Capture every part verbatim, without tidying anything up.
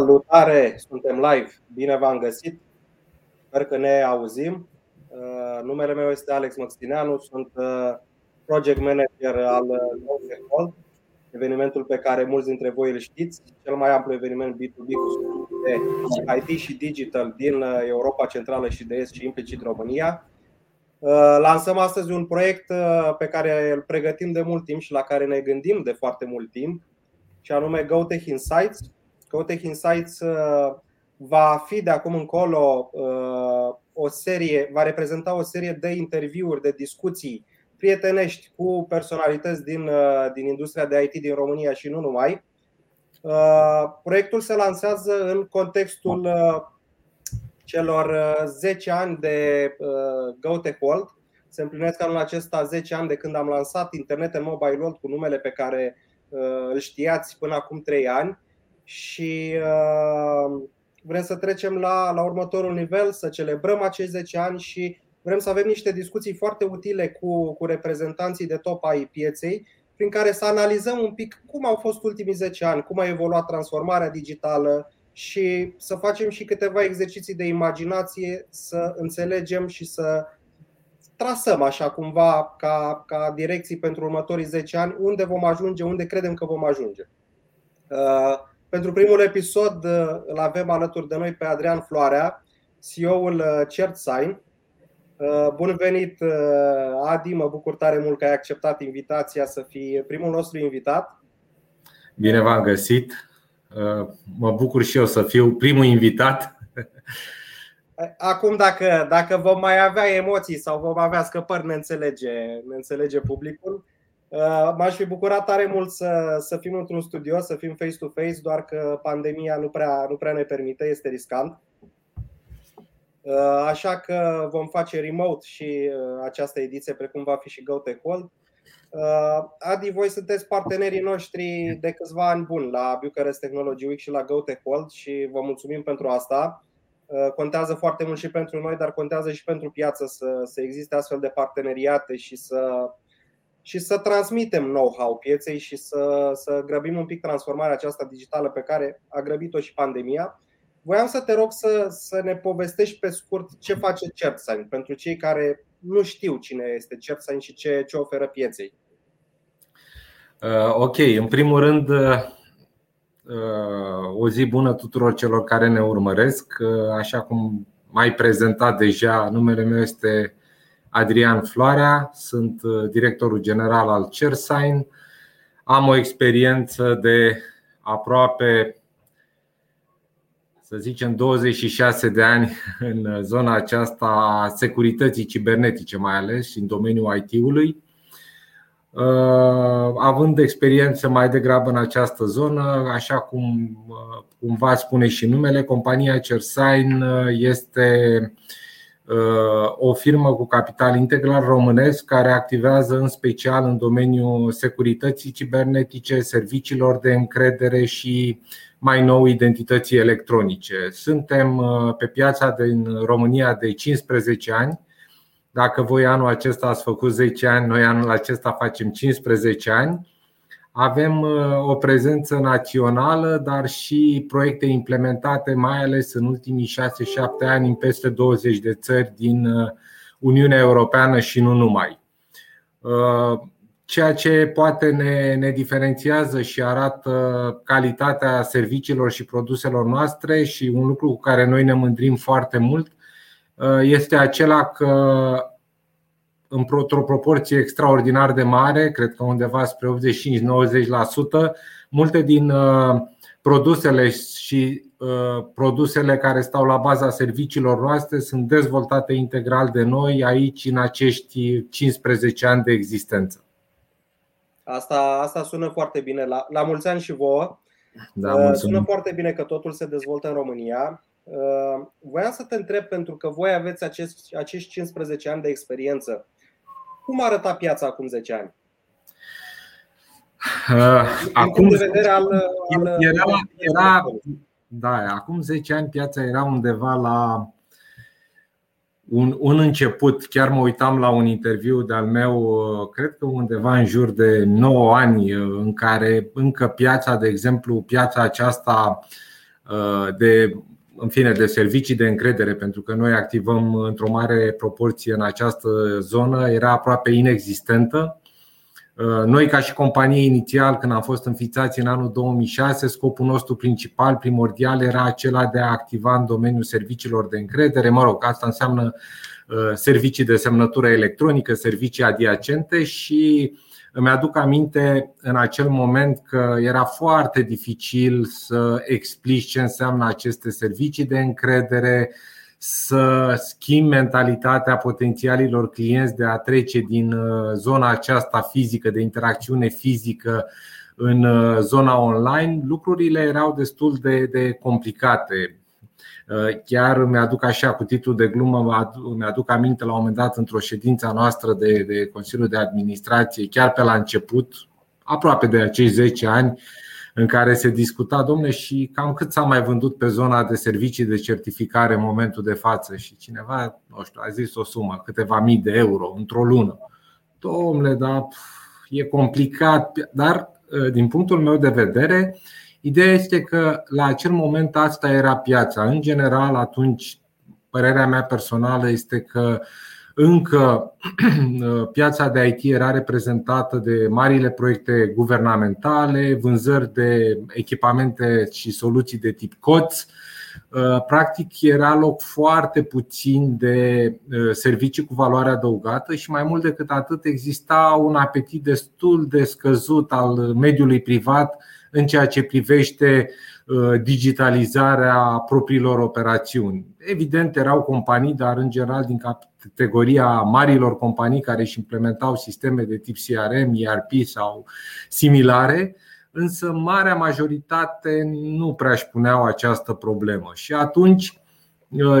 Salutare, suntem live, bine v-am găsit, sper că ne auzim. Numele meu este Alex Măxtineanu, sunt project manager al GoTech World, evenimentul pe care mulți dintre voi îl știți, cel mai amplu eveniment B doi B cu I T și digital din Europa Centrală și de Est și implicit România. Lansăm astăzi un proiect pe care îl pregătim de mult timp și la care ne gândim de foarte mult timp, și anume GoTech Insights. GoTech Insights va fi de acum încolo o serie, va reprezenta o serie de interviuri, de discuții prietenești cu personalități din, din industria de I T din România și nu numai. Proiectul se lansează în contextul celor zece ani de GoTech World. Se împlinesc anul acesta zece ani de când am lansat Internet Mobile World cu numele pe care îl știați până acum trei ani. Și uh, vrem să trecem la, la următorul nivel, să celebrăm acești zece ani și vrem să avem niște discuții foarte utile cu, cu reprezentanții de top ai pieței, prin care să analizăm un pic cum au fost ultimii zece ani, cum a evoluat transformarea digitală și să facem și câteva exerciții de imaginație, să înțelegem și să trasăm așa cumva ca, ca direcții pentru următorii zece ani, unde vom ajunge, unde credem că vom ajunge. Uh, Pentru primul episod îl avem alături de noi pe Adrian Floarea, C E O-ul certSIGN. Bun venit, Adi, mă bucur tare mult că ai acceptat invitația să fii primul nostru invitat. Bine v-am găsit, mă bucur și eu să fiu primul invitat. Acum dacă, dacă vom mai avea emoții sau vom avea scăpări, ne înțelege, ne înțelege publicul. M-aș fi bucurat tare mult să, să fim într-un studio, să fim face-to-face, doar că pandemia nu prea, nu prea ne permite, este riscant. Așa că vom face remote și această ediție, precum va fi și GoTech World. Adi, voi sunteți partenerii noștri de câțiva ani buni la Bucharest Technology Week și la GoTech World și vă mulțumim pentru asta. Contează foarte mult și pentru noi, dar contează și pentru piață să, să existe astfel de parteneriate și să... și să transmitem know-how pieței și să, să grăbim un pic transformarea aceasta digitală pe care a grăbit-o și pandemia. Voiam să te rog să, să ne povestești pe scurt ce face certSIGN pentru cei care nu știu cine este certSIGN și ce, ce oferă pieței. Ok, în primul rând o zi bună tuturor celor care ne urmăresc. Așa cum m-ai prezentat deja, numele meu este Adrian Floarea, sunt directorul general al certSIGN. Am o experiență de aproape, să zicem, douăzeci și șase de ani în zona aceasta a securității cibernetice, mai ales și în domeniul I T-ului. Având experiență mai degrabă în această zonă, așa cum cumva spune și numele, compania certSIGN este o firmă cu capital integral românesc care activează în special în domeniul securității cibernetice, serviciilor de încredere și mai nou identității electronice. Suntem pe piața din România de cincisprezece ani. Dacă voi anul acesta ați făcut zece ani, noi anul acesta facem cincisprezece ani. Avem o prezență națională, dar și proiecte implementate mai ales în ultimii șase-șapte ani în peste douăzeci de țări din Uniunea Europeană și nu numai. Ceea ce poate ne, ne diferențiază și arată calitatea serviciilor și produselor noastre și un lucru cu care noi ne mândrim foarte mult este acela că într-o proporție extraordinar de mare, cred că undeva spre optzeci și cinci-nouăzeci la sută, multe din produsele și produsele care stau la baza serviciilor noastre sunt dezvoltate integral de noi aici în acești cincisprezece ani de existență. Asta, asta sună foarte bine. La, la mulți ani și vouă. Da, mulțumim. Sună foarte bine că totul se dezvoltă în România. Voiam să te întreb, pentru că voi aveți acest, acești cincisprezece ani de experiență. Cum arăta piața acum zece ani? Uh, acum de vedere al, al era, era, da, acum zece ani piața era undeva la un, un început. Chiar mă uitam la un interviu de-al meu, cred că undeva în jur de nouă ani, în care încă piața, de exemplu, piața aceasta de, în fine, de servicii de încredere, pentru că noi activăm într-o mare proporție în această zonă, era aproape inexistentă. Noi, ca și companie, inițial, când am fost înființați în anul două mii șase, scopul nostru principal, primordial, era acela de a activa în domeniul serviciilor de încredere. Mă rog, asta înseamnă servicii de semnătură electronică, servicii adiacente, și îmi aduc aminte în acel moment că era foarte dificil să explici ce înseamnă aceste servicii de încredere, să schimbi mentalitatea potențialilor clienți de a trece din zona aceasta fizică, de interacțiune fizică, în zona online. Lucrurile erau destul de, de complicate. Chiar îmi aduc așa, cu titlul de glumă, îmi aduc aminte la un moment dat, într-o ședință a noastră de, de Consiliul de Administrație, chiar pe la început, aproape de acei zece ani, în care se discuta, domne, și cam cât s-a mai vândut pe zona de servicii de certificare în momentul de față. Și cineva, nu știu, a zis o sumă, câteva mii de euro într-o lună. Domne, dar e complicat. Dar din punctul meu de vedere, ideea este că la acel moment asta era piața. În general, atunci, părerea mea personală este că încă piața de I T era reprezentată de marile proiecte guvernamentale, vânzări de echipamente și soluții de tip C O T S. Practic era loc foarte puțin de servicii cu valoare adăugată și, mai mult decât atât, exista un apetit destul de scăzut al mediului privat în ceea ce privește digitalizarea propriilor operațiuni. Evident, erau companii, dar în general din categoria marilor companii care își implementau sisteme de tip C R M, E R P sau similare, însă marea majoritate nu prea își puneau această problemă. Și atunci,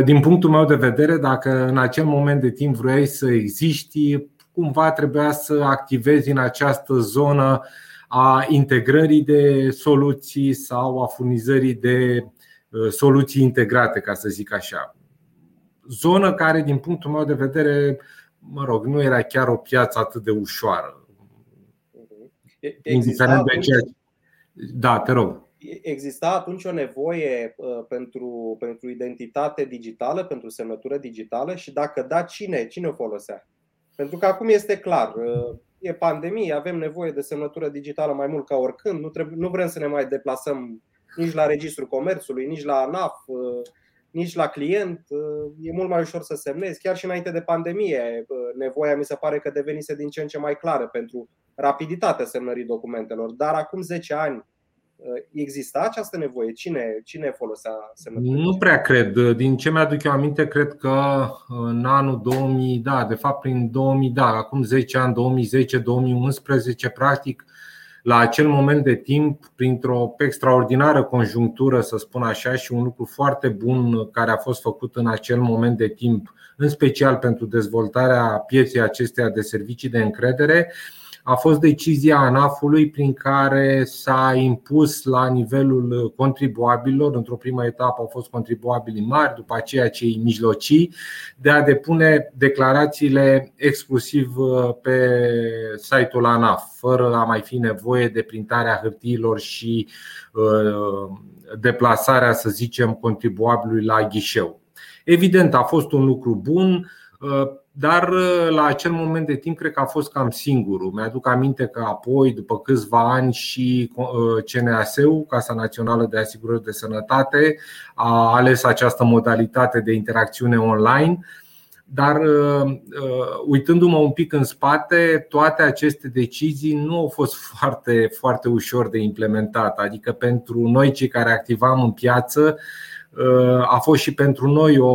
din punctul meu de vedere, dacă în acel moment de timp vrei să existi, cumva trebuia să activezi în această zonă a integrării de soluții sau a furnizării de soluții integrate, ca să zic așa. Zonă care, din punctul meu de vedere, mă rog, nu era chiar o piață atât de ușoară. Indiferent atunci, de ceea... Da, te rog. Exista atunci o nevoie pentru, pentru identitate digitală, pentru semnătură digitală, și dacă da, cine? Cine o folosea? Pentru că acum este clar, e pandemie, avem nevoie de semnătură digitală mai mult ca oricând, nu, trebuie, nu vrem să ne mai deplasăm nici la Registrul Comerțului, nici la ANAF, nici la client. E mult mai ușor să semnezi. Chiar și înainte de pandemie, nevoia mi se pare că devenise din ce în ce mai clară pentru rapiditatea semnării documentelor. Dar acum zece ani exista această nevoie? Cine, cine folosea semnătura? Nu prea cred. Din ce mi-aduc eu aminte, cred că în anul două mii, da, de fapt prin două mii, da, acum zece ani, două mii zece - două mii unsprezece, practic la acel moment de timp, printr-o extraordinară conjunctură, să spun așa, și un lucru foarte bun care a fost făcut în acel moment de timp, în special pentru dezvoltarea pieței acesteia de servicii de încredere, a fost decizia ANAF-ului prin care s-a impus la nivelul contribuabililor, într-o primă etapă au fost contribuabilii mari, după aceea cei mijlocii, de a depune declarațiile exclusiv pe site-ul ANAF, fără a mai fi nevoie de printarea hârtiilor și deplasarea, să zicem, contribuabilului la ghișeu. Evident, a fost un lucru bun, dar la acel moment de timp cred că a fost cam singurul. Mi-aduc aminte că apoi, după câțiva ani, și C N A S-ul, Casa Națională de Asigurări de Sănătate, a ales această modalitate de interacțiune online. Dar uitându-mă un pic în spate, toate aceste decizii nu au fost foarte, foarte ușor de implementat. Adică pentru noi, cei care activam în piață, a fost și pentru noi o...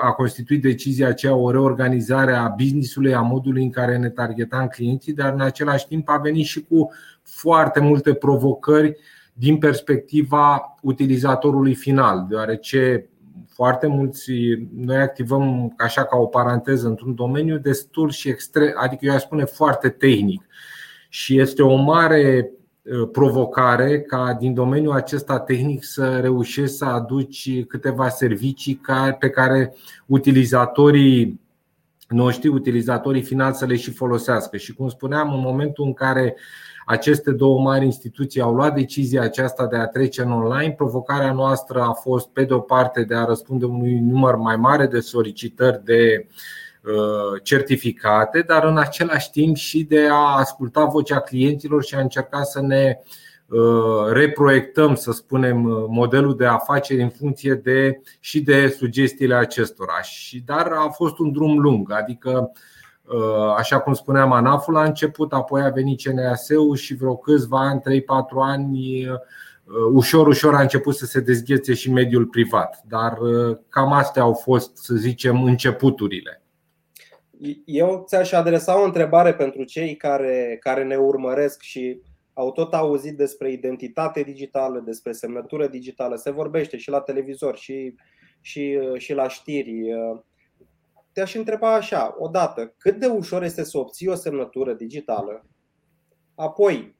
a constituit decizia aceea o reorganizare a business-ului, a modului în care ne targetam clienții, dar în același timp a venit și cu foarte multe provocări din perspectiva utilizatorului final, deoarece foarte mulți, noi activăm așa ca o paranteză într-un domeniu destul și extrem, adică eu aș spune foarte tehnic, și este o mare provocare ca din domeniul acesta tehnic să reușești să aduci câteva servicii pe care utilizatorii noștri, utilizatorii finali, să le și folosească. Și cum spuneam, în momentul în care aceste două mari instituții au luat decizia aceasta de a trece în online, provocarea noastră a fost, pe de o parte, de a răspunde unui număr mai mare de solicitări de certificate, dar în același timp și de a asculta vocea clienților și a încerca să ne reproiectăm, să spunem, modelul de afaceri în funcție de și de sugestiile acestora. Și dar a fost un drum lung, adică așa cum spuneam, ANAF-ul a început, apoi a venit C N A S-ul și vreo câțiva ani, trei patru ani, ușor ușor a început să se dezghețe și mediul privat. Dar cam astea au fost, să zicem, începuturile. Eu ți-aș adresa o întrebare pentru cei care, care ne urmăresc și au tot auzit despre identitate digitală, despre semnătură digitală. Se vorbește și la televizor și, și, și la știri. Te-aș întreba așa, odată, cât de ușor este să obții o semnătură digitală? Apoi,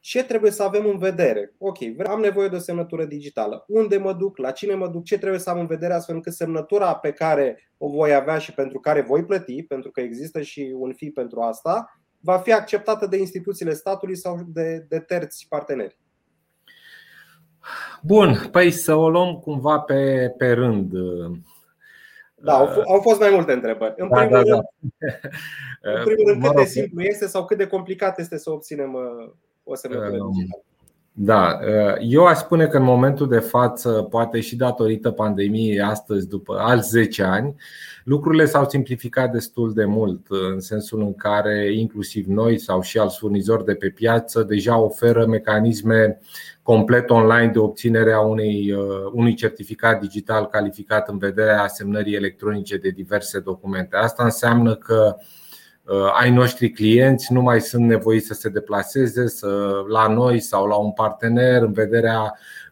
ce trebuie să avem în vedere? Ok, am nevoie de o semnătură digitală. Unde mă duc? La cine mă duc? Ce trebuie să am în vedere astfel încât semnătura pe care o voi avea și pentru care voi plăti, pentru că există și un fee pentru asta, va fi acceptată de instituțiile statului sau de, de terți parteneri? Bun, păi să o luăm cumva pe, pe rând. Da, au, f- au fost mai multe întrebări. În da, primul da, rând, da. În primul rând, cât de simplu este sau cât de complicat este să obținem o semnătură digitală? Da, eu aș spune că în momentul de față, poate și datorită pandemiei, astăzi după alți zece ani, lucrurile s-au simplificat destul de mult, în sensul în care inclusiv noi sau și alți furnizori de pe piață deja oferă mecanisme complet online de obținere a unei, unui certificat digital calificat în vederea semnării electronice de diverse documente. Asta înseamnă că ai noștri clienți nu mai sunt nevoiți să se deplaseze să, la noi sau la un partener în vederea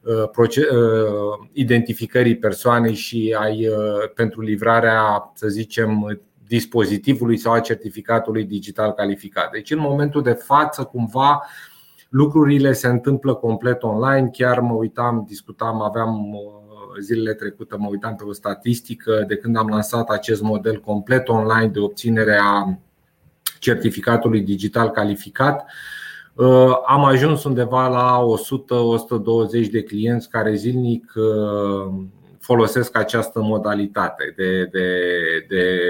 uh, proces, uh, identificării persoanei și ai, uh, pentru livrarea, să zicem, dispozitivului sau a certificatului digital calificat. Deci în momentul de față cumva lucrurile se întâmplă complet online. Chiar mă uitam, discutam, aveam uh, zilele trecute, mă uitam pe o statistică de când am lansat acest model complet online de obținere a certificatului digital calificat. Am ajuns undeva la o sută - o sută douăzeci de clienți care zilnic folosesc această modalitate de, de, de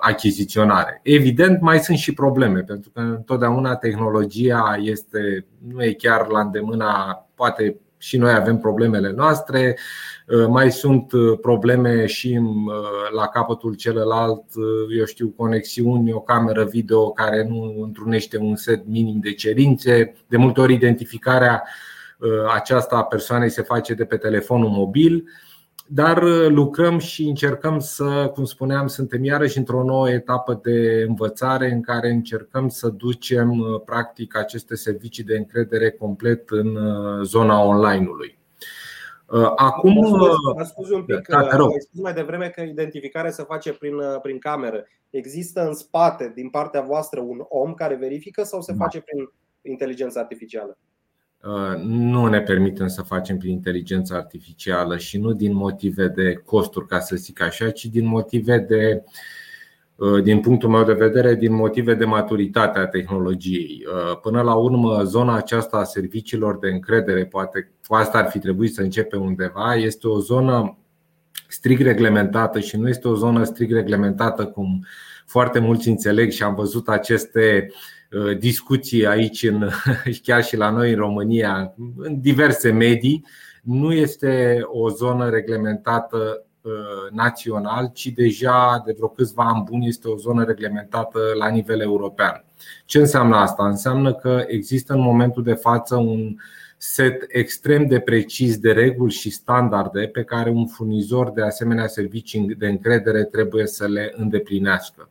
achiziționare. Evident, mai sunt și probleme, pentru că întotdeauna tehnologia este, nu e chiar la îndemâna, poate și noi avem problemele noastre, mai sunt probleme și la capătul celălalt, eu știu, conexiuni, o cameră video care nu întrunește un set minim de cerințe. De multe ori identificarea aceasta a persoanei se face de pe telefonul mobil. Dar lucrăm și încercăm să, cum spuneam, suntem iarăși într-o nouă etapă de învățare în care încercăm să ducem practic aceste servicii de încredere complet în zona online-ului. Acum, mă scuzi un pic, da, că ai spus mai devreme că identificarea se face prin, prin cameră. Există în spate, din partea voastră, un om care verifică sau se face prin inteligența artificială? Nu ne permitem să facem prin inteligența artificială și nu din motive de costuri, ca să zic așa, ci din motive de, din punctul meu de vedere, din motive de maturitate a tehnologiei. Până la urmă, zona aceasta a serviciilor de încredere, poate cu asta ar fi trebuit să începe undeva, este o zonă strict reglementată și nu este o zonă strict reglementată cum foarte mulți înțeleg și am văzut aceste discuții aici în, chiar și la noi în România, în diverse medii. Nu este o zonă reglementată național, ci deja de vreo câțiva ani buni este o zonă reglementată la nivel european. Ce înseamnă asta? Înseamnă că există în momentul de față un set extrem de precis de reguli și standarde pe care un furnizor de asemenea servicii de încredere trebuie să le îndeplinească.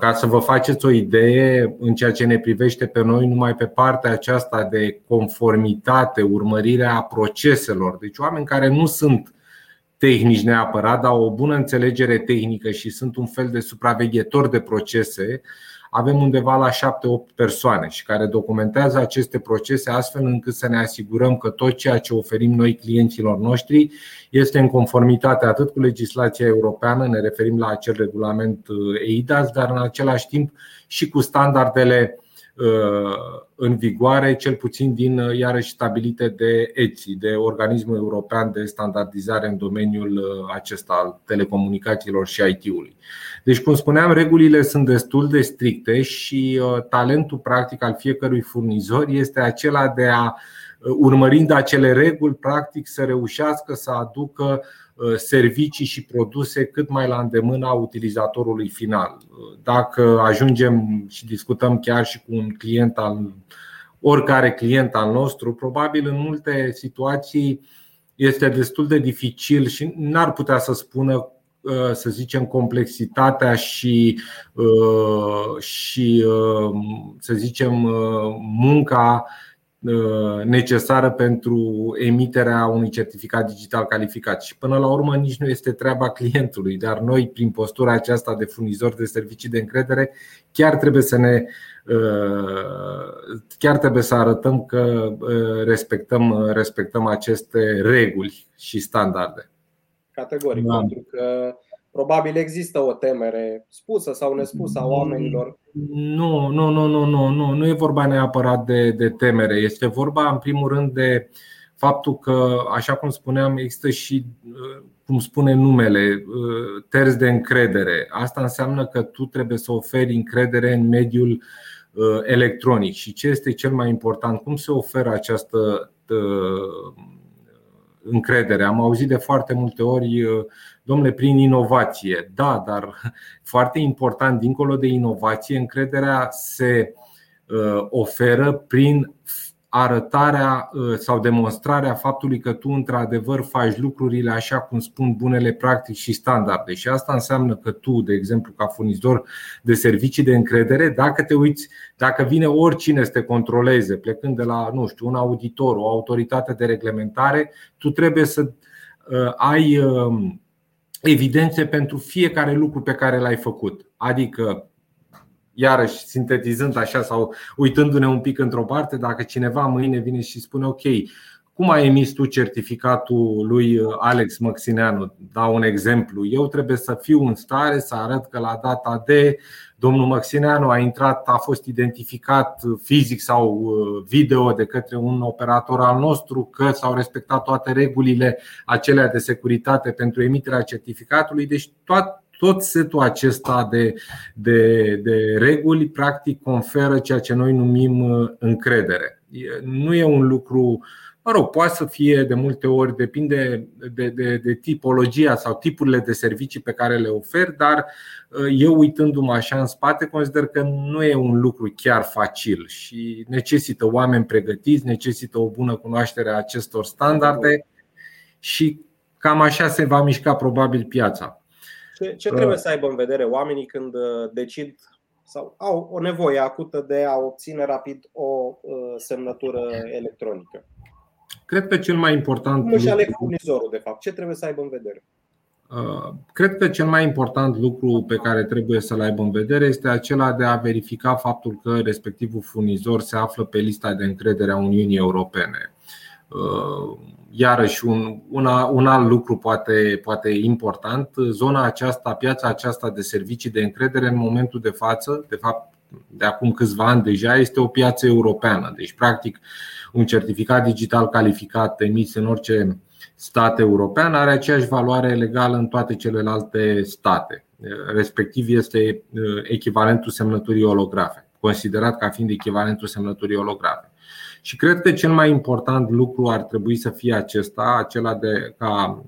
Ca să vă faceți o idee, în ceea ce ne privește pe noi, numai pe partea aceasta de conformitate, urmărirea proceselor, deci oameni care nu sunt tehnici neapărat, dar au o bună înțelegere tehnică și sunt un fel de supraveghetori de procese, avem undeva la șapte opt persoane și care documentează aceste procese astfel încât să ne asigurăm că tot ceea ce oferim noi clienților noștri este în conformitate atât cu legislația europeană, ne referim la acel regulament EIDAS, dar în același timp și cu standardele în vigoare, cel puțin din iarăși stabilite de E T S I, de Organismul European de Standardizare în domeniul acesta al telecomunicațiilor și I T-ului. Deci, cum spuneam, regulile sunt destul de stricte și talentul practic al fiecărui furnizor este acela de a, urmărind acele reguli, practic să reușească să aducă servicii și produse cât mai la îndemâna utilizatorului final. Dacă ajungem și discutăm chiar și cu un client al, oricare client al nostru, probabil în multe situații este destul de dificil și n-ar putea să spună, să zicem, complexitatea și, și să zicem, munca necesară pentru emiterea unui certificat digital calificat. Și până la urmă nici nu este treaba clientului, dar noi, prin postura aceasta de furnizor de servicii de încredere, chiar trebuie să ne chiar trebuie să arătăm că respectăm respectăm aceste reguli și standarde. Categoric, da. Pentru că probabil există o temere spusă sau nespusă a oamenilor. Nu, nu, nu, nu, nu, nu, nu e vorba neapărat de, de temere. Este vorba, în primul rând, de faptul că, așa cum spuneam, există și, cum spune numele, terți de încredere. Asta înseamnă că tu trebuie să oferi încredere în mediul electronic. Și ce este cel mai important? Cum se oferă această încredere? Am auzit de foarte multe ori, domnule, prin inovație. Da, dar foarte important, dincolo de inovație, încrederea se oferă prin arătarea sau demonstrarea faptului că tu într-adevăr faci lucrurile așa cum spun bunele practici și standarde. Și asta înseamnă că tu, de exemplu, ca furnizor de servicii de încredere, dacă te uiți, dacă vine oricine să te controleze, plecând de la, nu știu, un auditor, o autoritate de reglementare, tu trebuie să ai evidențe pentru fiecare lucru pe care l-ai făcut. Adică, iarăși sintetizând așa sau uitându-ne un pic într-o parte, dacă cineva mâine vine și spune: ok, cum ai emis tu certificatul lui Alex Măxtineanu? Dau un exemplu. Eu trebuie să fiu în stare să arăt că la data de domnul Măxtineanu a intrat, a fost identificat fizic sau video de către un operator al nostru, că s-au respectat toate regulile acelea de securitate pentru emiterea certificatului. Deci toate Tot setul acesta de, de, de reguli practic conferă ceea ce noi numim încredere. Nu e un lucru, mă rog, poate să fie de multe ori, depinde de, de, de tipologia sau tipurile de servicii pe care le oferi, dar eu, uitându-mă așa în spate, consider că nu e un lucru chiar facil și necesită oameni pregătiți, necesită o bună cunoaștere a acestor standarde și cam așa se va mișca probabil piața. Ce trebuie să aibă în vedere oamenii când decid sau au o nevoie acută de a obține rapid o semnătură electronică? Cred că cel mai important lucru... Nu-și aleg furnizorul, de fapt. Ce trebuie să aibă în vedere? Cred că cel mai important lucru pe care trebuie să-l aibă în vedere este acela de a verifica faptul că respectivul furnizor se află pe lista de încredere a Uniunii Europene. Iarăși un, una, un alt lucru poate, poate important, zona aceasta, piața aceasta de servicii de încredere în momentul de față, de fapt de acum câțiva ani deja, este o piață europeană. Deci practic un certificat digital calificat emis în orice stat european are aceeași valoare legală în toate celelalte state. Respectiv este echivalentul semnăturii holografe, considerat ca fiind echivalentul semnăturii holografe. Și cred că cel mai important lucru ar trebui să fie acesta, acela de ca,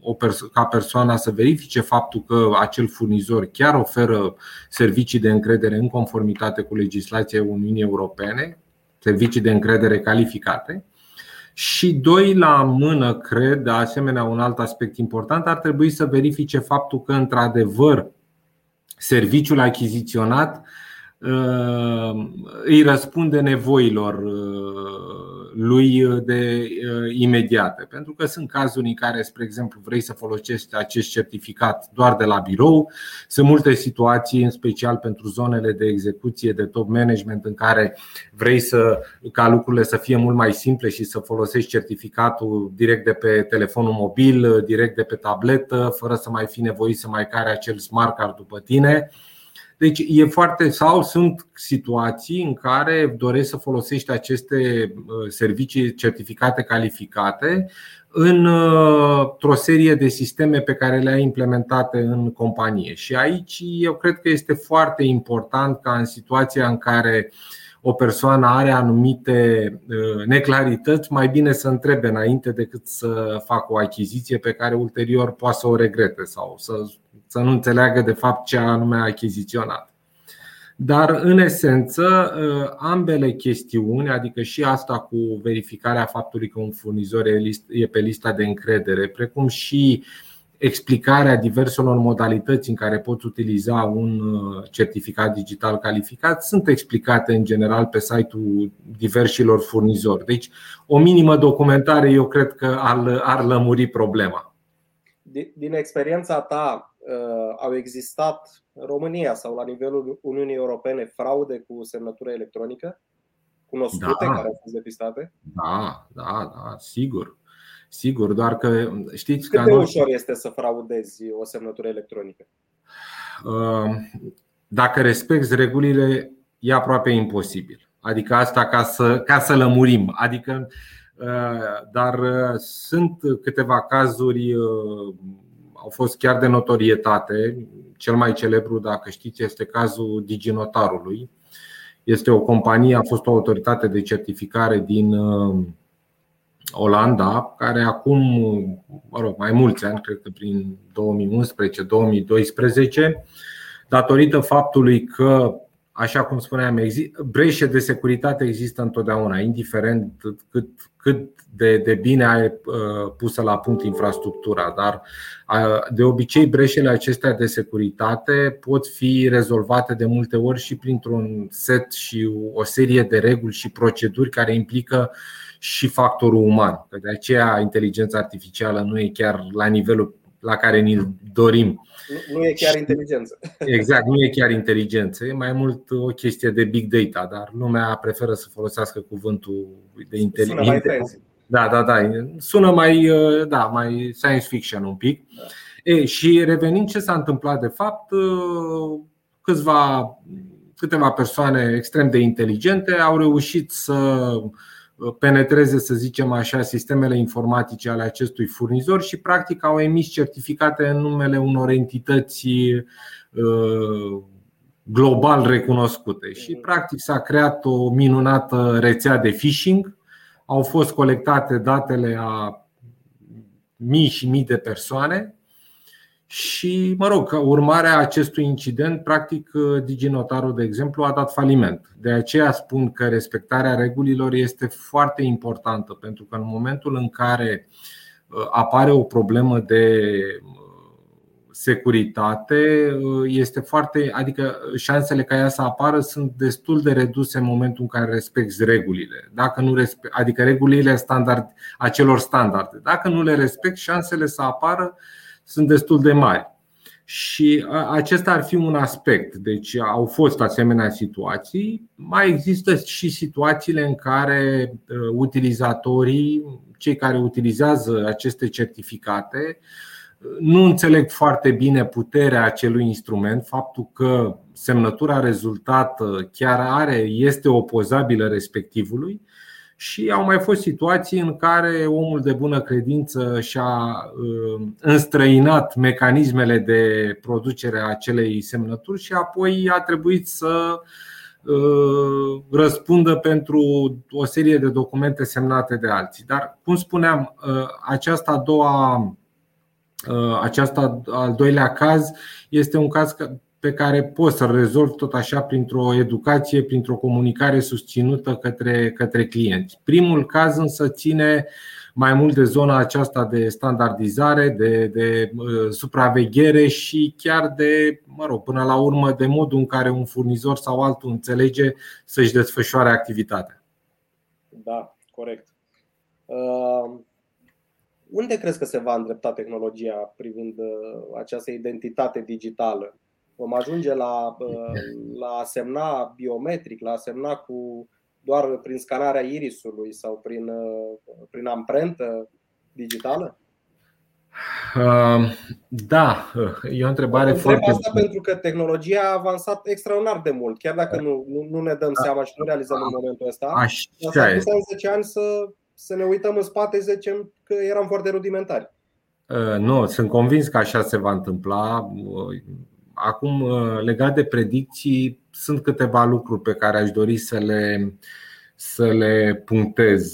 o perso- ca persoana să verifice faptul că acel furnizor chiar oferă servicii de încredere în conformitate cu legislația Uniunii Europene, servicii de încredere calificate. Și doi la mână, cred, de asemenea un alt aspect important, ar trebui să verifice faptul că într-adevăr serviciul achiziționat îi răspunde nevoilor lui de imediate. Pentru că sunt cazuri în care, spre exemplu, vrei să folosești acest certificat doar de la birou. Sunt multe situații, în special pentru zonele de execuție, de top management, în care vrei să, ca lucrurile să fie mult mai simple și să folosești certificatul direct de pe telefonul mobil, direct de pe tabletă, fără să mai fi nevoit să mai care acel smart card după tine. Deci e foarte, sau sunt situații în care dorești să folosești aceste servicii certificate calificate într-o serie de sisteme pe care le-ai implementate în companie. Și aici eu cred că este foarte important ca în situația în care o persoană are anumite neclarități, mai bine să întrebe înainte decât să facă o achiziție pe care ulterior poate să o regrete sau să să nu înțeleagă de fapt ce anume a achiziționat. Dar în esență, ambele chestiuni, adică și asta cu verificarea faptului că un furnizor e pe lista de încredere, precum și explicarea diverselor modalități în care poți utiliza un certificat digital calificat, sunt explicate în general pe site-ul diversilor furnizori. Deci o minimă documentare eu cred că ar, ar lămuri problema. Din experiența ta, au existat în România sau la nivelul Uniunii Europene fraude cu semnătură electronică cunoscute, da, care au fost depistate? Da, da, da, sigur. Sigur, doar că știți că cât de ușor este să fraudezi o semnătură electronică? Dacă respecti regulile, e aproape imposibil. Adică asta ca să ca să lămurim. Adică dar sunt câteva cazuri, au fost chiar de notorietate. Cel mai celebru, dacă știți, este cazul DigiNotarului. Este o companie, a fost o autoritate de certificare din Olanda, care acum, mă rog, mai mulți ani, cred că prin două mii unsprezece două mii doisprezece, datorită faptului că, așa cum spuneam, breșe de securitate există întotdeauna, indiferent cât, cât de, de bine ai pusă la punct infrastructura. Dar de obicei breșele acestea de securitate pot fi rezolvate de multe ori și printr-un set și o serie de reguli și proceduri care implică și factorul uman. De aceea inteligența artificială nu e chiar la nivelul la care ni-l dorim. Nu e chiar inteligență. Exact, nu e chiar inteligență. E mai mult o chestie de big data, dar lumea preferă să folosească cuvântul de inteligență. Sună mai fancy. Da, da, da. Sună mai, da, mai science fiction un pic. Da. E, și revenind, ce s-a întâmplat de fapt, câțiva, câteva persoane extrem de inteligente au reușit să penetreze, să zicem așa, sistemele informatice ale acestui furnizor și practic au emis certificate în numele unor entități global recunoscute. Și practic s-a creat o minunată rețea de phishing. Au fost colectate datele a mii și mii de persoane. Și, mă rog, urmarea acestui incident, practic DigiNotarul, de exemplu, a dat faliment. De aceea spun că respectarea regulilor este foarte importantă, pentru că în momentul în care apare o problemă de securitate, este foarte, adică șansele ca ea să apară sunt destul de reduse în momentul în care respecti regulile. Dacă nu respect, adică regulile standard, acelor standarde. Dacă nu le respecti, șansele să apară sunt destul de mari. Și acesta ar fi un aspect. Deci au fost asemenea situații. Mai există și situațiile în care utilizatorii, cei care utilizează aceste certificate, nu înțeleg foarte bine puterea acelui instrument, faptul că semnătura rezultată chiar are, este opozabilă respectivului. Și au mai fost situații în care omul de bună credință și-a înstrăinat mecanismele de producere a acelei semnături și apoi a trebuit să răspundă pentru o serie de documente semnate de alții. Dar, cum spuneam, aceasta a doua, aceasta al doilea caz este un caz că pe care poți să-l rezolvi tot așa printr-o educație, printr-o comunicare susținută către, către clienți. Primul caz însă ține mai mult de zona aceasta de standardizare, de, de uh, supraveghere și chiar de, mă rog, până la urmă, de modul în care un furnizor sau altul înțelege să-și desfășoare activitatea. Da, corect. Uh, unde crezi că se va îndrepta tehnologia privind uh, această identitate digitală? Vom ajunge la, uh, la a semna biometric, la a semna cu doar prin scanarea irisului sau prin, uh, prin amprentă digitală? Da, e o întrebare Întreba foarte asta bună. Pentru că tehnologia a avansat extraordinar de mult, chiar dacă nu, nu ne dăm seama și nu realizăm în momentul ăsta. Așa asta este. În zece ani să, să ne uităm în spate și zicem că eram foarte rudimentari. Nu, sunt convins că așa se va întâmpla. Acum, legat de predicții, sunt câteva lucruri pe care aș dori să le să le punctez.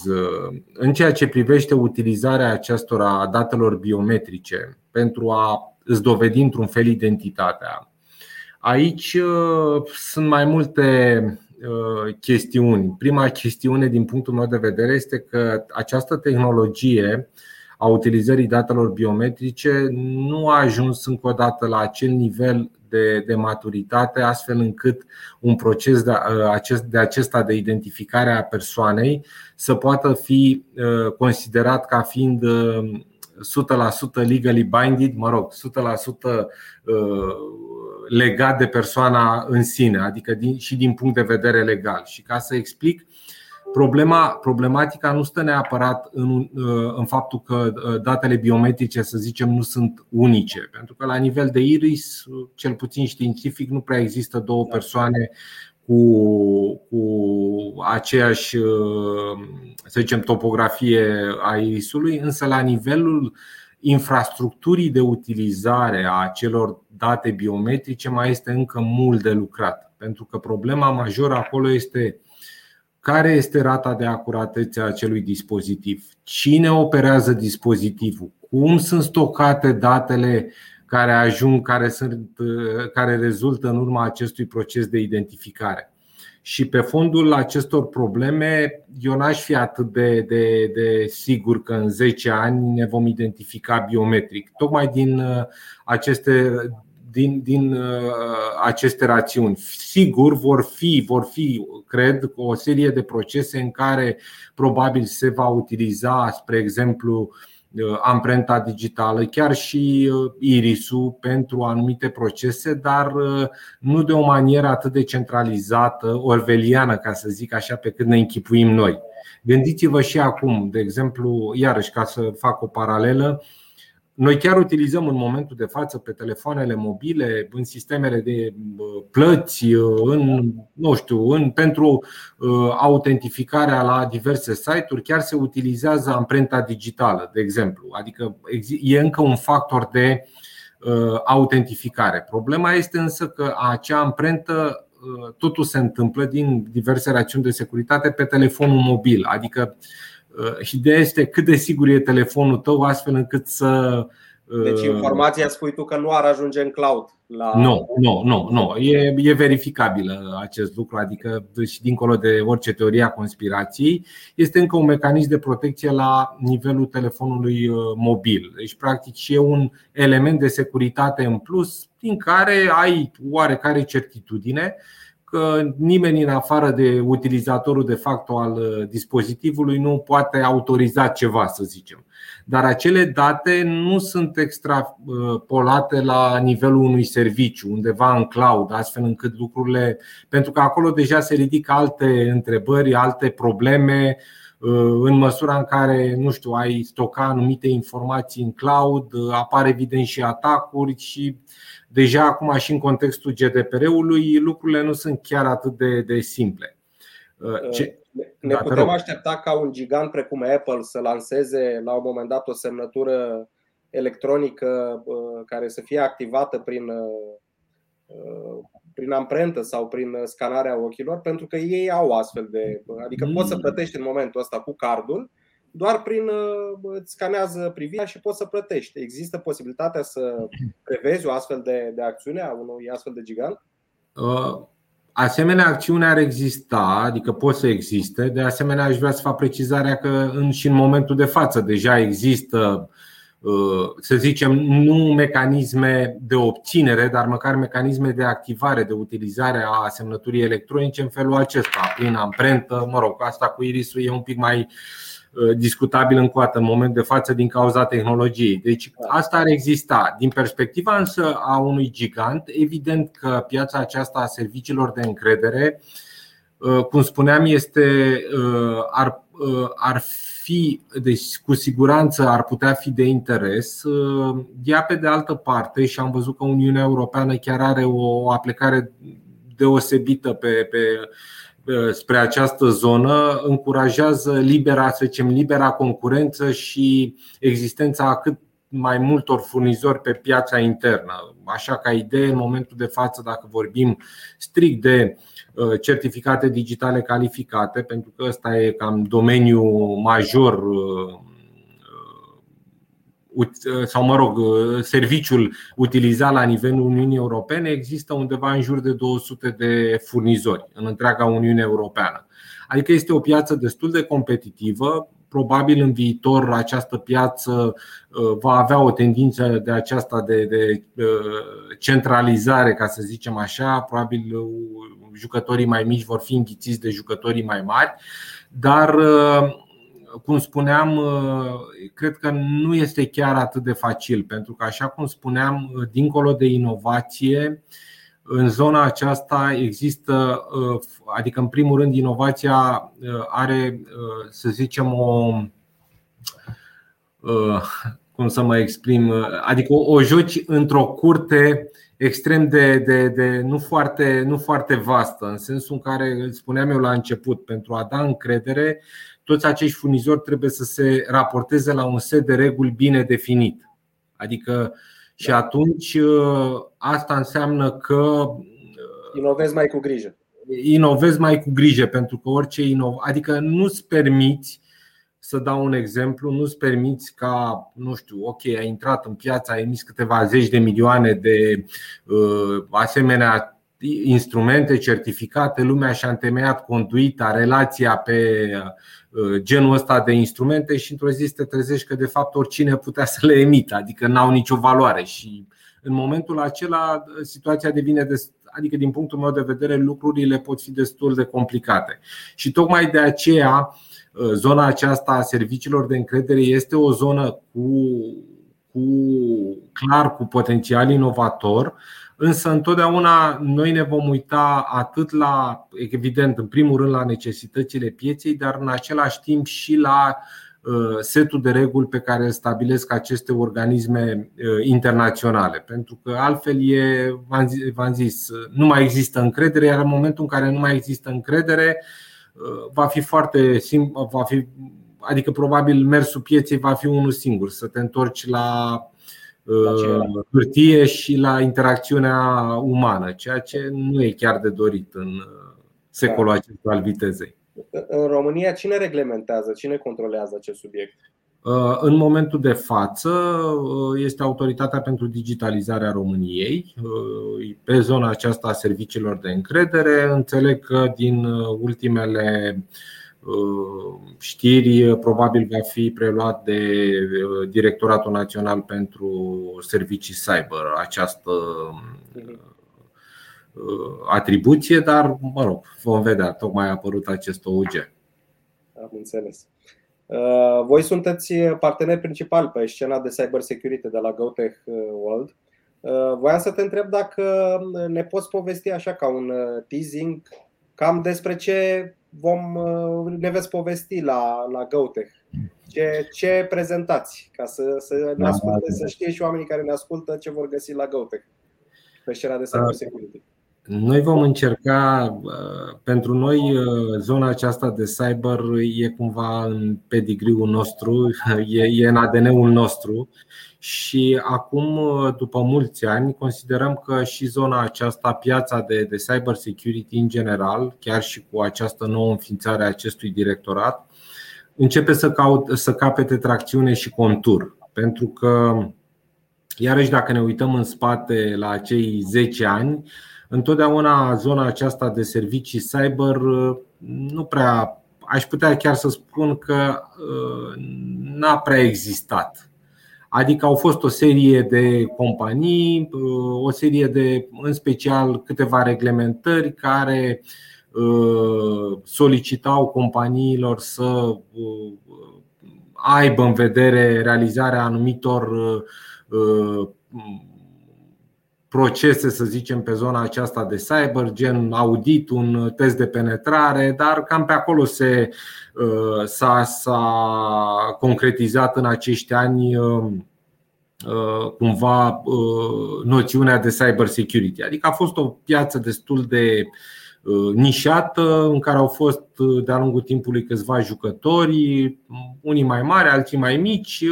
În ceea ce privește utilizarea acestora datelor biometrice pentru a îți dovedi într-un fel identitatea, aici sunt mai multe chestiuni. Prima chestiune din punctul meu de vedere este că această tehnologie a utilizării datelor biometrice nu a ajuns încă o dată la acel nivel De, de maturitate, astfel încât un proces de, acest, de acesta de identificare a persoanei să poată fi considerat ca fiind o sută la sută legally binded, mă rog, o sută la sută legat de persoana în sine, adică din, și din punct de vedere legal. Și ca să explic, problema, problematica nu stă neapărat în, în faptul că datele biometrice, să zicem, nu sunt unice, pentru că la nivel de iris, cel puțin științific, nu prea există două persoane cu, cu aceeași, să zicem, topografie a irisului, însă la nivelul infrastructurii de utilizare a acelor date biometrice mai este încă mult de lucrat, pentru că problema majoră acolo este: care este rata de acuratețe a acelui dispozitiv? Cine operează dispozitivul? Cum sunt stocate datele care ajung, care sunt, care rezultă în urma acestui proces de identificare? Și pe fondul acestor probleme, eu n-aș fi atât de, de, de sigur că în zece ani ne vom identifica biometric, tocmai din aceste Din, din uh, aceste rațiuni. Sigur vor fi, vor fi, cred, o serie de procese în care probabil se va utiliza, spre exemplu, uh, amprenta digitală, chiar și uh, irisul pentru anumite procese, dar uh, nu de o manieră atât de centralizată, orveliană, ca să zic așa, pe cât ne închipuim noi. Gândiți-vă și acum, de exemplu, iarăși ca să fac o paralelă, noi chiar utilizăm în momentul de față pe telefoanele mobile, în sistemele de plăți, în, nu știu, în, pentru uh, autentificarea la diverse site-uri, chiar se utilizează amprenta digitală, de exemplu. Adică e încă un factor de uh, autentificare. Problema este însă că acea amprentă, uh, totul se întâmplă din diverse rațiuni de securitate pe telefonul mobil. Adică ideea este cât de sigur e telefonul tău, astfel încât să... Deci informația spui tu că nu ar ajunge în cloud la... Nu, nu, nu, nu. E, e verificabilă acest lucru, adică și dincolo de orice teorie a conspirației, este încă un mecanism de protecție la nivelul telefonului mobil. Deci practic e un element de securitate în plus, din care ai oarecare certitudine că nimeni în afară de utilizatorul de facto al dispozitivului nu poate autoriza ceva, să zicem. Dar acele date nu sunt extrapolate la nivelul unui serviciu, undeva în cloud, astfel încât lucrurile, pentru că acolo deja se ridică alte întrebări, alte probleme, în măsura în care, nu știu, ai stoca anumite informații în cloud, apar evident și atacuri și deja acum și în contextul G D P R-ului lucrurile nu sunt chiar atât de, de simple. Ce? Ne da, putem aștepta ca un gigant precum Apple să lanseze la un moment dat o semnătură electronică care să fie activată prin, prin amprentă sau prin scanarea ochilor, pentru că ei au astfel de... Adică poți să plătești în momentul ăsta cu cardul, doar prin îți scanează privirea și poți să plătești. Există posibilitatea să prevezi o astfel de, de acțiune a unui astfel de gigant? Asemenea acțiune ar exista, adică poate să existe. De asemenea aș vrea să fac precizarea că în, și în momentul de față deja există să zicem, nu mecanisme de obținere, dar măcar mecanisme de activare, de utilizare a semnăturii electronice în felul acesta, prin amprentă, mă rog, asta cu irisul e un pic mai discutabil în coată în moment de față din cauza tehnologiei. Deci asta ar exista. Din perspectiva însă a unui gigant, evident că piața aceasta a serviciilor de încredere, cum spuneam, este ar, ar fi, deci cu siguranță ar putea fi de interes. Ea pe de altă parte, și am văzut că Uniunea Europeană chiar are o aplicare deosebită pe, pe spre această zonă, încurajează libera, să zicem, libera concurență și existența a cât mai multor furnizori pe piața internă. Așa ca idee, în momentul de față, dacă vorbim strict de certificate digitale calificate, pentru că ăsta e cam domeniul major sau, mă rog, serviciul utilizat la nivelul Uniunii Europene, există undeva în jur de două sute de furnizori în întreaga Uniune Europeană. Adică este o piață destul de competitivă. Probabil în viitor această piață va avea o tendință de aceasta de, de centralizare, ca să zicem așa. Probabil jucătorii mai mici vor fi înghițiți de jucătorii mai mari, dar cum spuneam, cred că nu este chiar atât de facil, pentru că, așa cum spuneam, dincolo de inovație, în zona aceasta există, adică în primul rând inovația are, să zicem, o, cum să mă exprim, adică o joci într-o curte extrem de, de, de nu, foarte, nu foarte vastă, în sensul în care spuneam eu la început, pentru a da încredere, toți acești furnizori trebuie să se raporteze la un set de reguli bine definit. Adică și atunci asta înseamnă că inovezi mai cu grijă. Inovezi mai cu grijă, pentru că orice inov, adică nu-ți permiți, să dau un exemplu, nu-ți permiți ca, nu știu, ok, ai intrat în piață, ai emis câteva zeci de milioane de uh, asemenea instrumente, certificate, lumea și-a întemeiat conduita, relația pe genul ăsta de instrumente și într-o zi te trezești că de fapt oricine putea să le emită, adică n-au nicio valoare și în momentul acela situația devine, adică din punctul meu de vedere, lucrurile pot fi destul de complicate. Și tocmai de aceea zona aceasta a serviciilor de încredere este o zonă cu, cu clar cu potențial inovator. Însă întotdeauna noi ne vom uita atât la, evident, în primul rând la necesitățile pieței, dar în același timp și la setul de reguli pe care îl stabilesc aceste organisme internaționale. Pentru că altfel e, v-am zis, nu mai există încredere, iar în momentul în care nu mai există încredere, va fi foarte simplu, va fi, adică probabil mersul pieței va fi unul singur, să te întorci la hârtie și la interacțiunea umană, ceea ce nu e chiar de dorit în secolul acesta al vitezei. În România cine reglementează, cine controlează acest subiect? În momentul de față este Autoritatea pentru Digitalizarea României. Pe zona aceasta a serviciilor de încredere, înțeleg că din ultimele știri, probabil va fi preluat de Directoratul Național pentru Servicii Cyber această atribuție, dar mă rog, vom vedea, tocmai a apărut acest O U G. Am înțeles. Voi sunteți parteneri principali pe scena de cyber security de la GoTech World. Voiam să te întreb dacă ne poți povesti așa ca un teasing cam despre ce Vom, ne veți povesti la, la GoTech. Ce, ce prezentați? Ca să, să ne asculte, să știe și oamenii care ne ascultă ce vor găsi la GoTech pe scena de cyber security. Noi vom încerca, pentru noi zona aceasta de cyber e cumva în pedigriul nostru, e, e în A D N-ul nostru și acum, după mulți ani, considerăm că și zona aceasta, piața de, de cyber security în general, chiar și cu această nouă înființare a acestui directorat, începe să, caut, să capete tracțiune și contur. Pentru că, iarăși, dacă ne uităm în spate la acei zece ani, întotdeauna zona aceasta de servicii cyber nu prea, aș putea chiar să spun că n-a prea existat. Adică au fost o serie de companii, o serie de, în special, câteva reglementări care solicitau companiilor să aibă în vedere realizarea anumitor procese, să zicem, pe zona aceasta de cyber, gen audit, un test de penetrare, dar cam pe acolo se, s-a, s-a concretizat în acești ani cumva noțiunea de cyber security. Adică a fost o piață destul de nișată, în care au fost de-a lungul timpului câțiva jucători, unii mai mari, alții mai mici,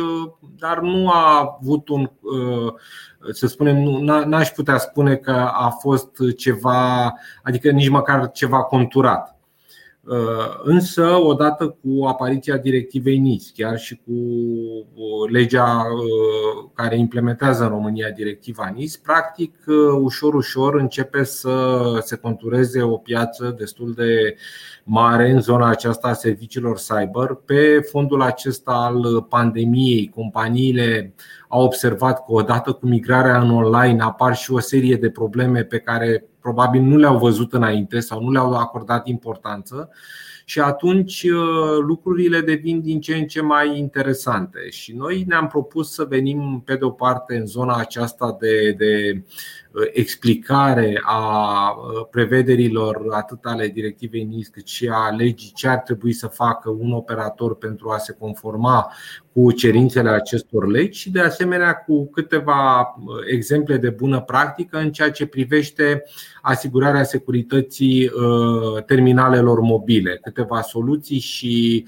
dar nu a avut un, să spunem, n-aș putea spune că a fost ceva, adică nici măcar ceva conturat. Însă, odată cu apariția directivei N I S, chiar și cu legea care implementează în România directiva N I S, practic, ușor, ușor începe să se contureze o piață destul de mare în zona aceasta a serviciilor cyber. Pe fondul acesta al pandemiei, companiile au observat că odată cu migrarea în online apar și o serie de probleme pe care probabil nu le-au văzut înainte sau nu le-au acordat importanță și atunci lucrurile devin din ce în ce mai interesante. Și noi ne-am propus să venim pe de o parte în zona aceasta de, de explicare a prevederilor atât ale directivei N I S cât și a legii ce ar trebui să facă un operator pentru a se conforma cu cerințele acestor legi și de asemenea cu câteva exemple de bună practică în ceea ce privește asigurarea securității terminalelor mobile, câteva soluții și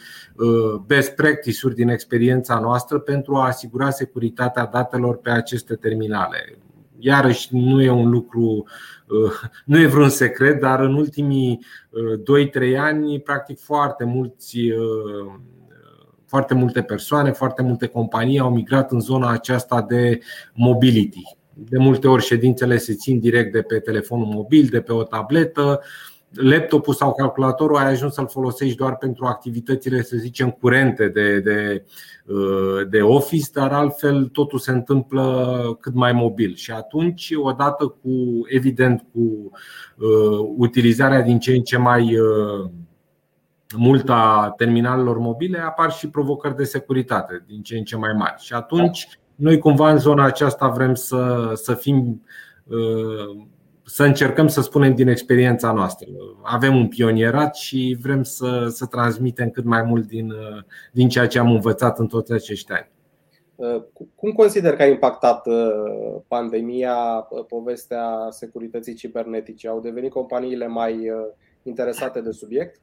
best practice-uri din experiența noastră pentru a asigura securitatea datelor pe aceste terminale. Iarăși nu e un lucru, nu e vreun secret, dar în ultimii doi trei ani practic foarte mulți foarte multe persoane, foarte multe companii au migrat în zona aceasta de mobility. De multe ori ședințele se țin direct de pe telefonul mobil, de pe o tabletă. Laptopul sau calculatorul ai ajuns să-l folosești doar pentru activitățile, să zicem, curente de, de, de office, dar altfel totul se întâmplă cât mai mobil. Și atunci, odată cu, evident, cu uh, utilizarea din ce în ce mai uh, multă a terminalelor mobile, apar și provocări de securitate din ce în ce mai mari. Și atunci, noi cumva în zona aceasta vrem să, să fim uh, Să încercăm să spunem din experiența noastră. Avem un pionierat și vrem să, să transmitem cât mai mult din, din ceea ce am învățat în toți acești ani. Cum consider că a impactat pandemia povestea securității cibernetice? Au devenit companiile mai interesate de subiect?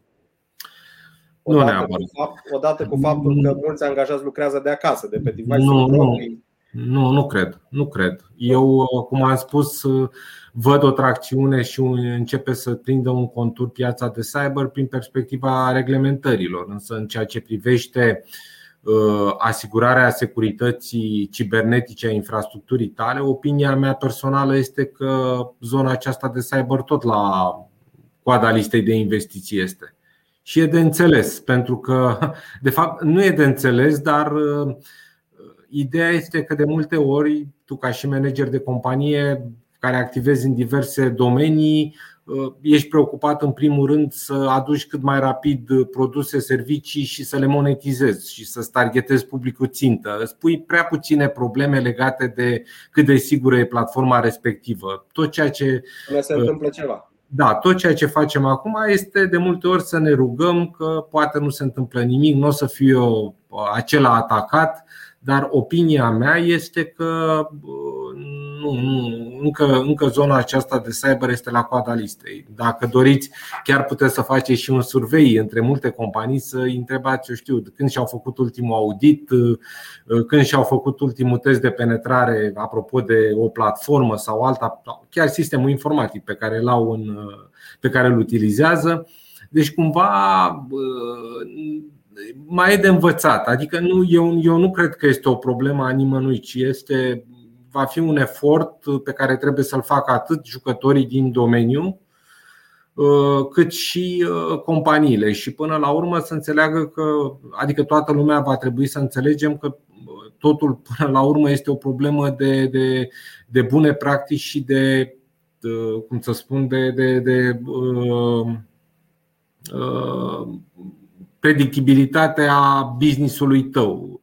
Odată, nu neapărat. Cu, fapt, odată cu faptul că mulți angajați lucrează de acasă, de pe device-uri proprii. Nu, nu cred, nu cred. Eu, cum am spus, văd o tracțiune și începe să prindă un contur piața de cyber prin perspectiva reglementărilor. Însă în ceea ce privește asigurarea securității cibernetice a infrastructurii tale, opinia mea personală este că zona aceasta de cyber tot la coada listei de investiții este. Și e de înțeles, pentru că de fapt nu e de înțeles, dar ideea este că de multe ori tu, ca și manager de companie care activezi în diverse domenii, ești preocupat în primul rând să aduci cât mai rapid produse, servicii și să le monetizezi și să-ți targetezi publicul țintă. Îți pui prea puține probleme legate de cât de sigură e platforma respectivă. Tot ceea ce se întâmplă ceva. Da, tot ceea ce facem acum este de multe ori să ne rugăm că poate nu se întâmplă nimic, nu o să fiu eu acela atacat. Dar opinia mea este că nu, nu, încă, încă zona aceasta de cyber este la coada listei. Dacă doriți, chiar puteți să faceți și un survey între multe companii, să întrebați, eu știu, când și-au făcut ultimul audit, când și-au făcut ultimul test de penetrare apropo de o platformă sau alta, chiar sistemul informatic pe care l-au în, pe care îl utilizează. Deci cumva mai e de învățat, adică nu, eu, eu nu cred că este o problemă a nimănui, ci este, va fi un efort pe care trebuie să-l facă atât jucătorii din domeniu, cât și companiile. Și până la urmă să înțeleagă că, adică toată lumea va trebui să înțelegem că totul până la urmă este o problemă de, de, de bune practici și de, de cum să spun, de, de, de uh, uh, predictibilitatea business-ului tău.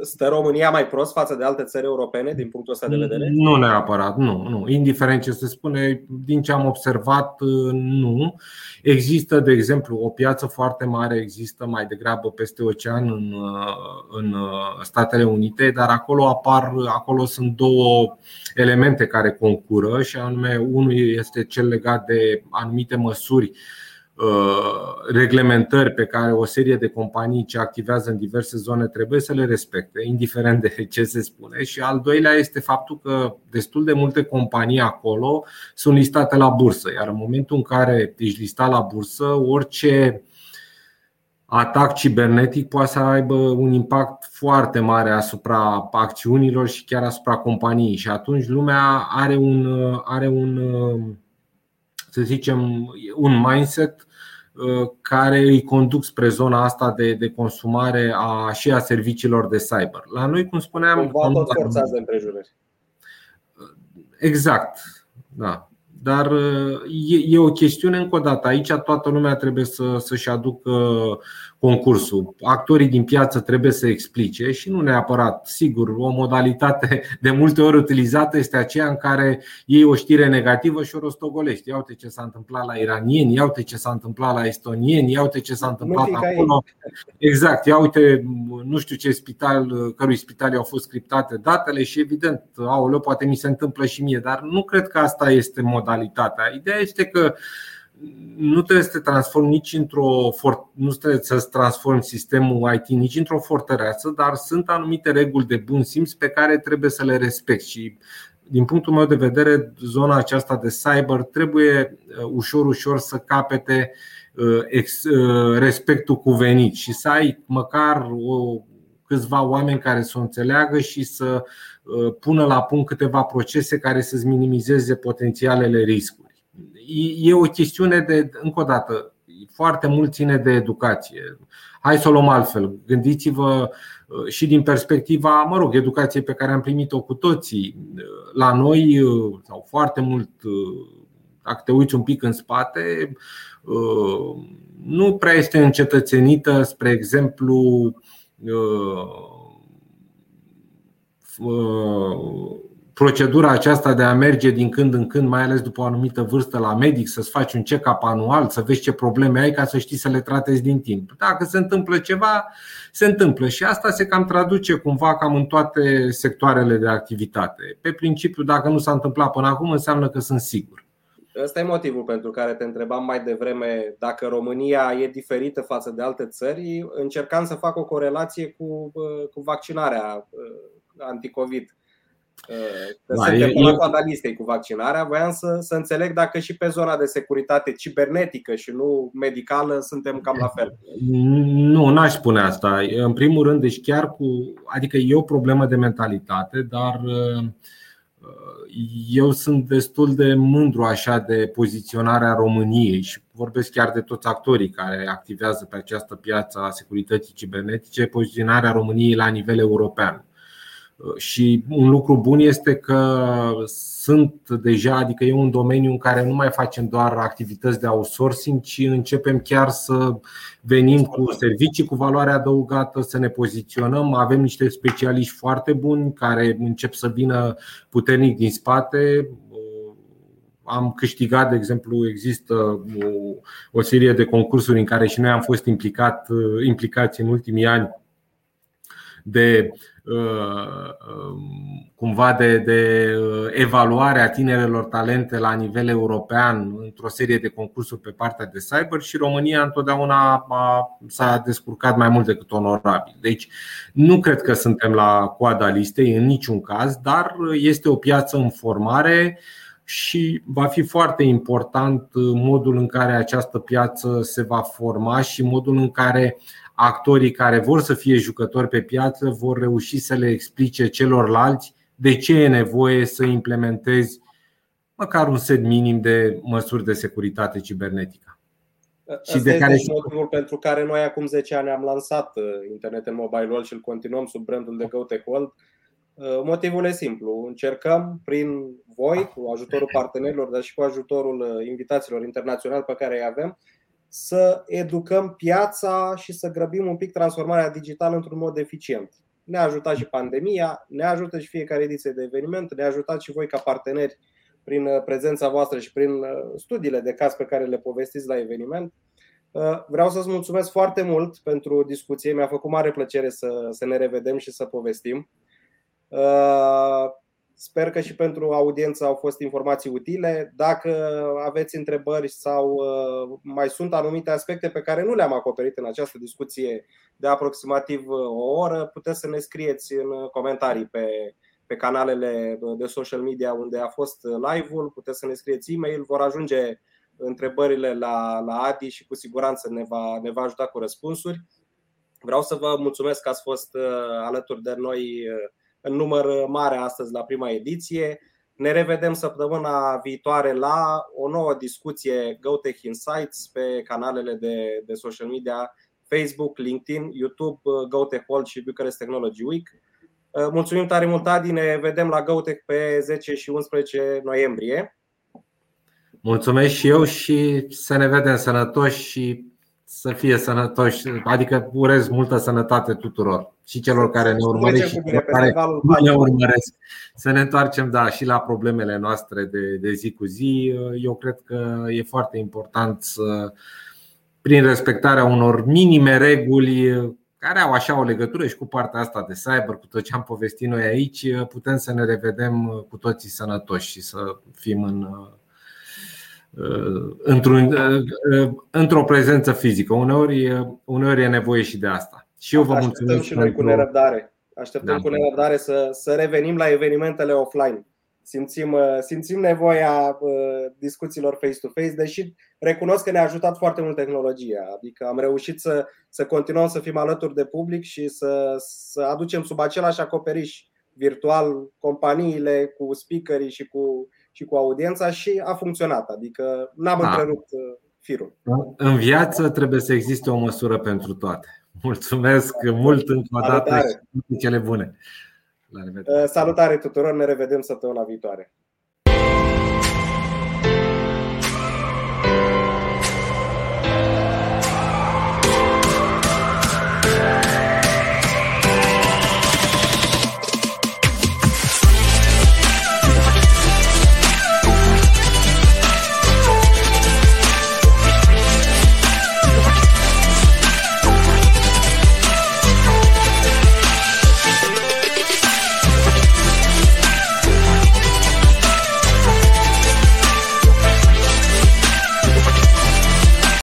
Stă România mai prost față de alte țări europene din punctul ăsta de vedere? Nu neapărat, nu, nu. Indiferent ce se spune, din ce am observat, nu. Există, de exemplu, o piață foarte mare, există mai degrabă peste ocean în, în Statele Unite, dar acolo apar, acolo sunt două elemente care concură și anume unul este cel legat de anumite măsuri, reglementări pe care o serie de companii ce activează în diverse zone trebuie să le respecte, indiferent de ce se spune. Și al doilea este faptul că destul de multe companii acolo sunt listate la bursă, iar în momentul în care ești listat la bursă, orice atac cibernetic poate să aibă un impact foarte mare asupra acțiunilor și chiar asupra companiei. Și atunci lumea are un, are un să zicem, un mindset care îi conduc spre zona asta de, de consumare a, și a serviciilor de cyber. La noi, cum spuneam, cumva tot forțează împrejurări. Exact, da. Dar e, e o chestiune, încă o dată, aici toată lumea trebuie să, să-și aducă concursul. Actorii din piață trebuie să explice și nu neapărat, sigur, o modalitate de multe ori utilizată este aceea în care iei o știre negativă și o rostogolești. Ia uite ce s-a întâmplat la iranieni, ia uite ce s-a întâmplat la estonieni, ia uite ce s-a întâmplat acolo. Exact, ia uite, nu știu ce spital, cărui spital au fost criptate datele și evident, aoleu, poate mi se întâmplă și mie, dar nu cred că asta este modalitatea. Ideea este că nu trebuie să te transformi nici într-o nu trebuie să transformi sistemul I T nici într-o fortăreață, dar sunt anumite reguli de bun simț pe care trebuie să le respecti. Și din punctul meu de vedere, zona aceasta de cyber trebuie ușor ușor să capete respectul cuvenit și să ai măcar o câțiva oameni care să o înțeleagă și să pună la punct câteva procese care să-ți minimizeze potențialele riscuri. E o chestiune de, încă o dată, foarte mult ține de educație. Hai să o luăm altfel. Gândiți-vă și din perspectiva, mă rog, educației pe care am primit-o cu toții. La noi, sau foarte mult, dacă te uiți un pic în spate, nu prea este încetățenită, spre exemplu, procedura aceasta de a merge din când în când, mai ales după o anumită vârstă, la medic, să-ți faci un check-up anual, să vezi ce probleme ai ca să știi să le tratezi din timp. Dacă se întâmplă ceva, se întâmplă și asta se cam traduce cumva cam în toate sectoarele de activitate. Pe principiu, dacă nu s-a întâmplat până acum, înseamnă că sunt sigur. Ăsta e motivul pentru care te întrebam mai devreme dacă România e diferită față de alte țări. Încercam să fac o corelație cu, cu vaccinarea anticovid. Că da, suntem la coada listei cu vaccinarea. Voiam să, să înțeleg dacă și pe zona de securitate cibernetică și nu medicală suntem cam la fel. Nu, n-aș spune asta. În primul rând, deci chiar cu, adică e o problemă de mentalitate, dar eu sunt destul de mândru așa de poziționarea României și vorbesc chiar de toți actorii care activează pe această piață a securității cibernetice, poziționarea României la nivel european. Și un lucru bun este că sunt deja, adică e un domeniu în care nu mai facem doar activități de outsourcing, ci începem chiar să venim cu servicii cu valoare adăugată, să ne poziționăm. Avem niște specialiști foarte buni care încep să vină puternic din spate. Am câștigat, de exemplu, există o, o serie de concursuri în care și noi am fost implicat, implicați în ultimii ani de cumva de, de evaluarea tinerelor talente la nivel european într-o serie de concursuri pe partea de cyber și România întotdeauna a, s-a descurcat mai mult decât onorabil. Deci nu cred că suntem la coada listei în niciun caz, dar este o piață în formare și va fi foarte important modul în care această piață se va forma și modul în care actorii care vor să fie jucători pe piață vor reuși să le explice celorlalți de ce e nevoie să implementezi măcar un set minim de măsuri de securitate cibernetică. Și de care este motivul pentru care noi acum zece ani am lansat Internet Mobile World și îl continuăm sub brandul de GoTech World. Motivul e simplu. Încercăm prin voi, cu ajutorul partenerilor, dar și cu ajutorul invitaților internaționali pe care îi avem, să educăm piața și să grăbim un pic transformarea digitală într-un mod eficient. Ne-a ajutat și pandemia, ne ajută și fiecare ediție de eveniment, ne-a ajutat și voi ca parteneri prin prezența voastră și prin studiile de caz pe care le povestiți la eveniment. Vreau să-ți mulțumesc foarte mult pentru discuție. Mi-a făcut mare plăcere să, să ne revedem și să povestim. Sper că și pentru audiență au fost informații utile. Dacă aveți întrebări sau mai sunt anumite aspecte pe care nu le-am acoperit în această discuție de aproximativ o oră, puteți să ne scrieți în comentarii pe, pe canalele de social media unde a fost live-ul. Puteți să ne scrieți e-mail, vor ajunge întrebările la, la Adi și cu siguranță ne va, ne va ajuta cu răspunsuri. Vreau să vă mulțumesc că ați fost alături de noi în număr mare astăzi la prima ediție. Ne revedem săptămâna viitoare la o nouă discuție GoTech Insights pe canalele de, de social media Facebook, LinkedIn, YouTube, GoTech World și Bucharest Technology Week. Mulțumim tare mult, Adi, ne vedem la GoTech pe zece și unsprezece noiembrie. Mulțumesc și eu și să ne vedem sănătoși și să fie sănătoși, adică urez multă sănătate tuturor și celor care ne urmăresc și celor care nu ne urmăresc. Să ne întoarcem, da, și la problemele noastre de, de zi cu zi. Eu cred că e foarte important să, prin respectarea unor minime reguli care au așa o legătură și cu partea asta de cyber, cu tot ce am povestit noi aici, putem să ne revedem cu toții sănătoși și să fim în Într-un, într-o prezență fizică. Uneori, uneori e nevoie și de asta. Și eu vă așteptăm mulțumesc și noi cu nerăbdare. Așteptăm da. cu nerăbdare să, să revenim la evenimentele offline. Simțim, simțim nevoia discuțiilor face-to-face, deși recunosc că ne-a ajutat foarte mult tehnologia. Adică am reușit să, să continuăm să fim alături de public și să, să aducem sub același acoperiș virtual companiile cu speakerii și cu și cu audiența și a funcționat, adică n-am da. întrerupt firul. În viață trebuie să existe o măsură pentru toate. Mulțumesc da. mult încă o dată și cele bune. La revedere. Salutare tuturor, ne revedem săptămâna viitoare.